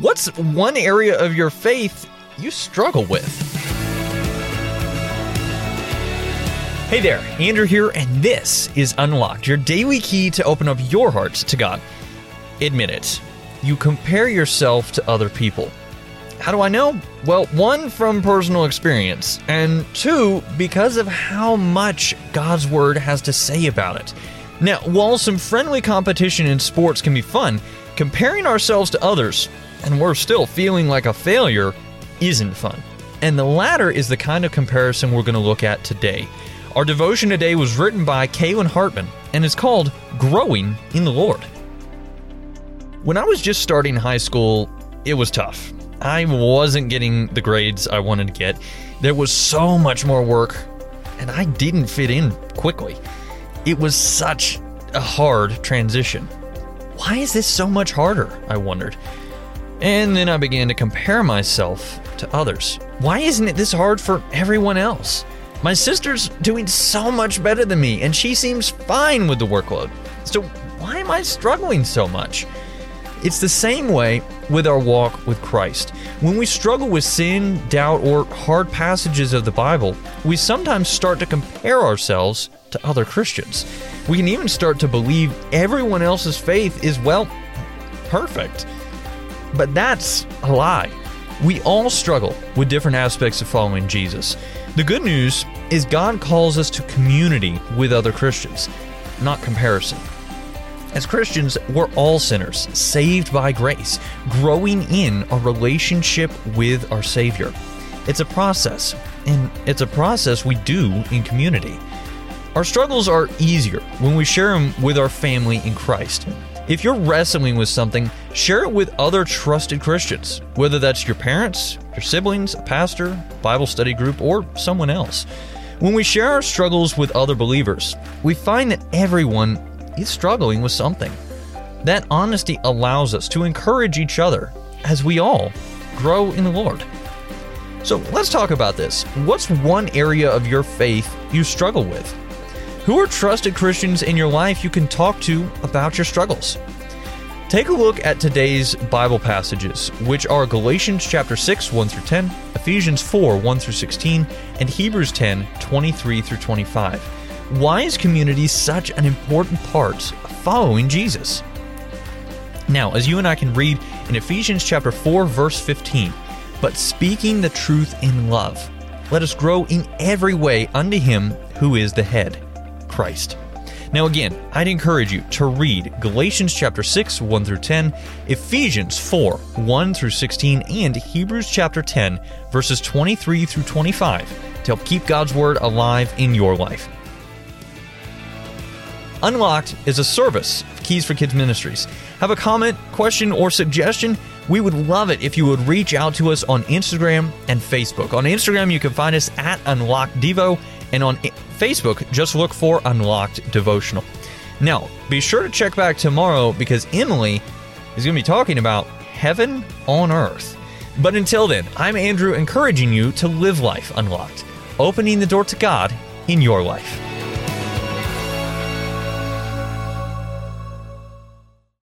What's one area of your faith you struggle with? Hey there, Andrew here, and this is Unlocked, your daily key to open up your heart to God. Admit it, you compare yourself to other people. How do I know? Well, one, from personal experience, and two, because of how much God's Word has to say about it. Now, while some friendly competition in sports can be fun, comparing ourselves to others, and we're still feeling like a failure, isn't fun. And the latter is the kind of comparison we're going to look at today. Our devotion today was written by Kaylin Hartman, and it's called Growing in the Lord. When I was just starting high school, it was tough. I wasn't getting the grades I wanted to get. There was so much more work, and I didn't fit in quickly. It was such a hard transition. Why is this so much harder? I wondered. And then I began to compare myself to others. Why isn't it this hard for everyone else? My sister's doing so much better than me, and she seems fine with the workload. So why am I struggling so much? It's the same way with our walk with Christ. When we struggle with sin, doubt, or hard passages of the Bible, we sometimes start to compare ourselves to other Christians. We can even start to believe everyone else's faith is, well, perfect. But that's a lie. We all struggle with different aspects of following Jesus. The good news is God calls us to community with other Christians, not comparison. As Christians, we're all sinners, saved by grace, growing in a relationship with our Savior. It's a process, and it's a process we do in community. Our struggles are easier when we share them with our family in Christ. If you're wrestling with something, share it with other trusted Christians, whether that's your parents, your siblings, a pastor, Bible study group, or someone else. When we share our struggles with other believers, we find that everyone is struggling with something. That honesty allows us to encourage each other as we all grow in the Lord. So let's talk about this. What's one area of your faith you struggle with? Who are trusted Christians in your life you can talk to about your struggles? Take a look at today's Bible passages, which are Galatians chapter 6:1-10, Ephesians 4:1-16, and Hebrews 10:23-25. Why is community such an important part of following Jesus? Now, as you and I can read in Ephesians chapter 4:15, but speaking the truth in love, let us grow in every way unto him who is the head, Christ. Now again, I'd encourage you to read Galatians chapter 6:1-10, Ephesians 4:1-16, and Hebrews chapter 10, verses 23-25 to help keep God's Word alive in your life. Unlocked is a service of Keys for Kids Ministries. Have a comment, question, or suggestion? We would love it if you would reach out to us on Instagram and Facebook. On Instagram, you can find us at UnlockedDevo, and on Facebook, just look for Unlocked Devotional. Now, be sure to check back tomorrow because Emily is going to be talking about heaven on earth. But until then, I'm Andrew, encouraging you to live life unlocked, opening the door to God in your life.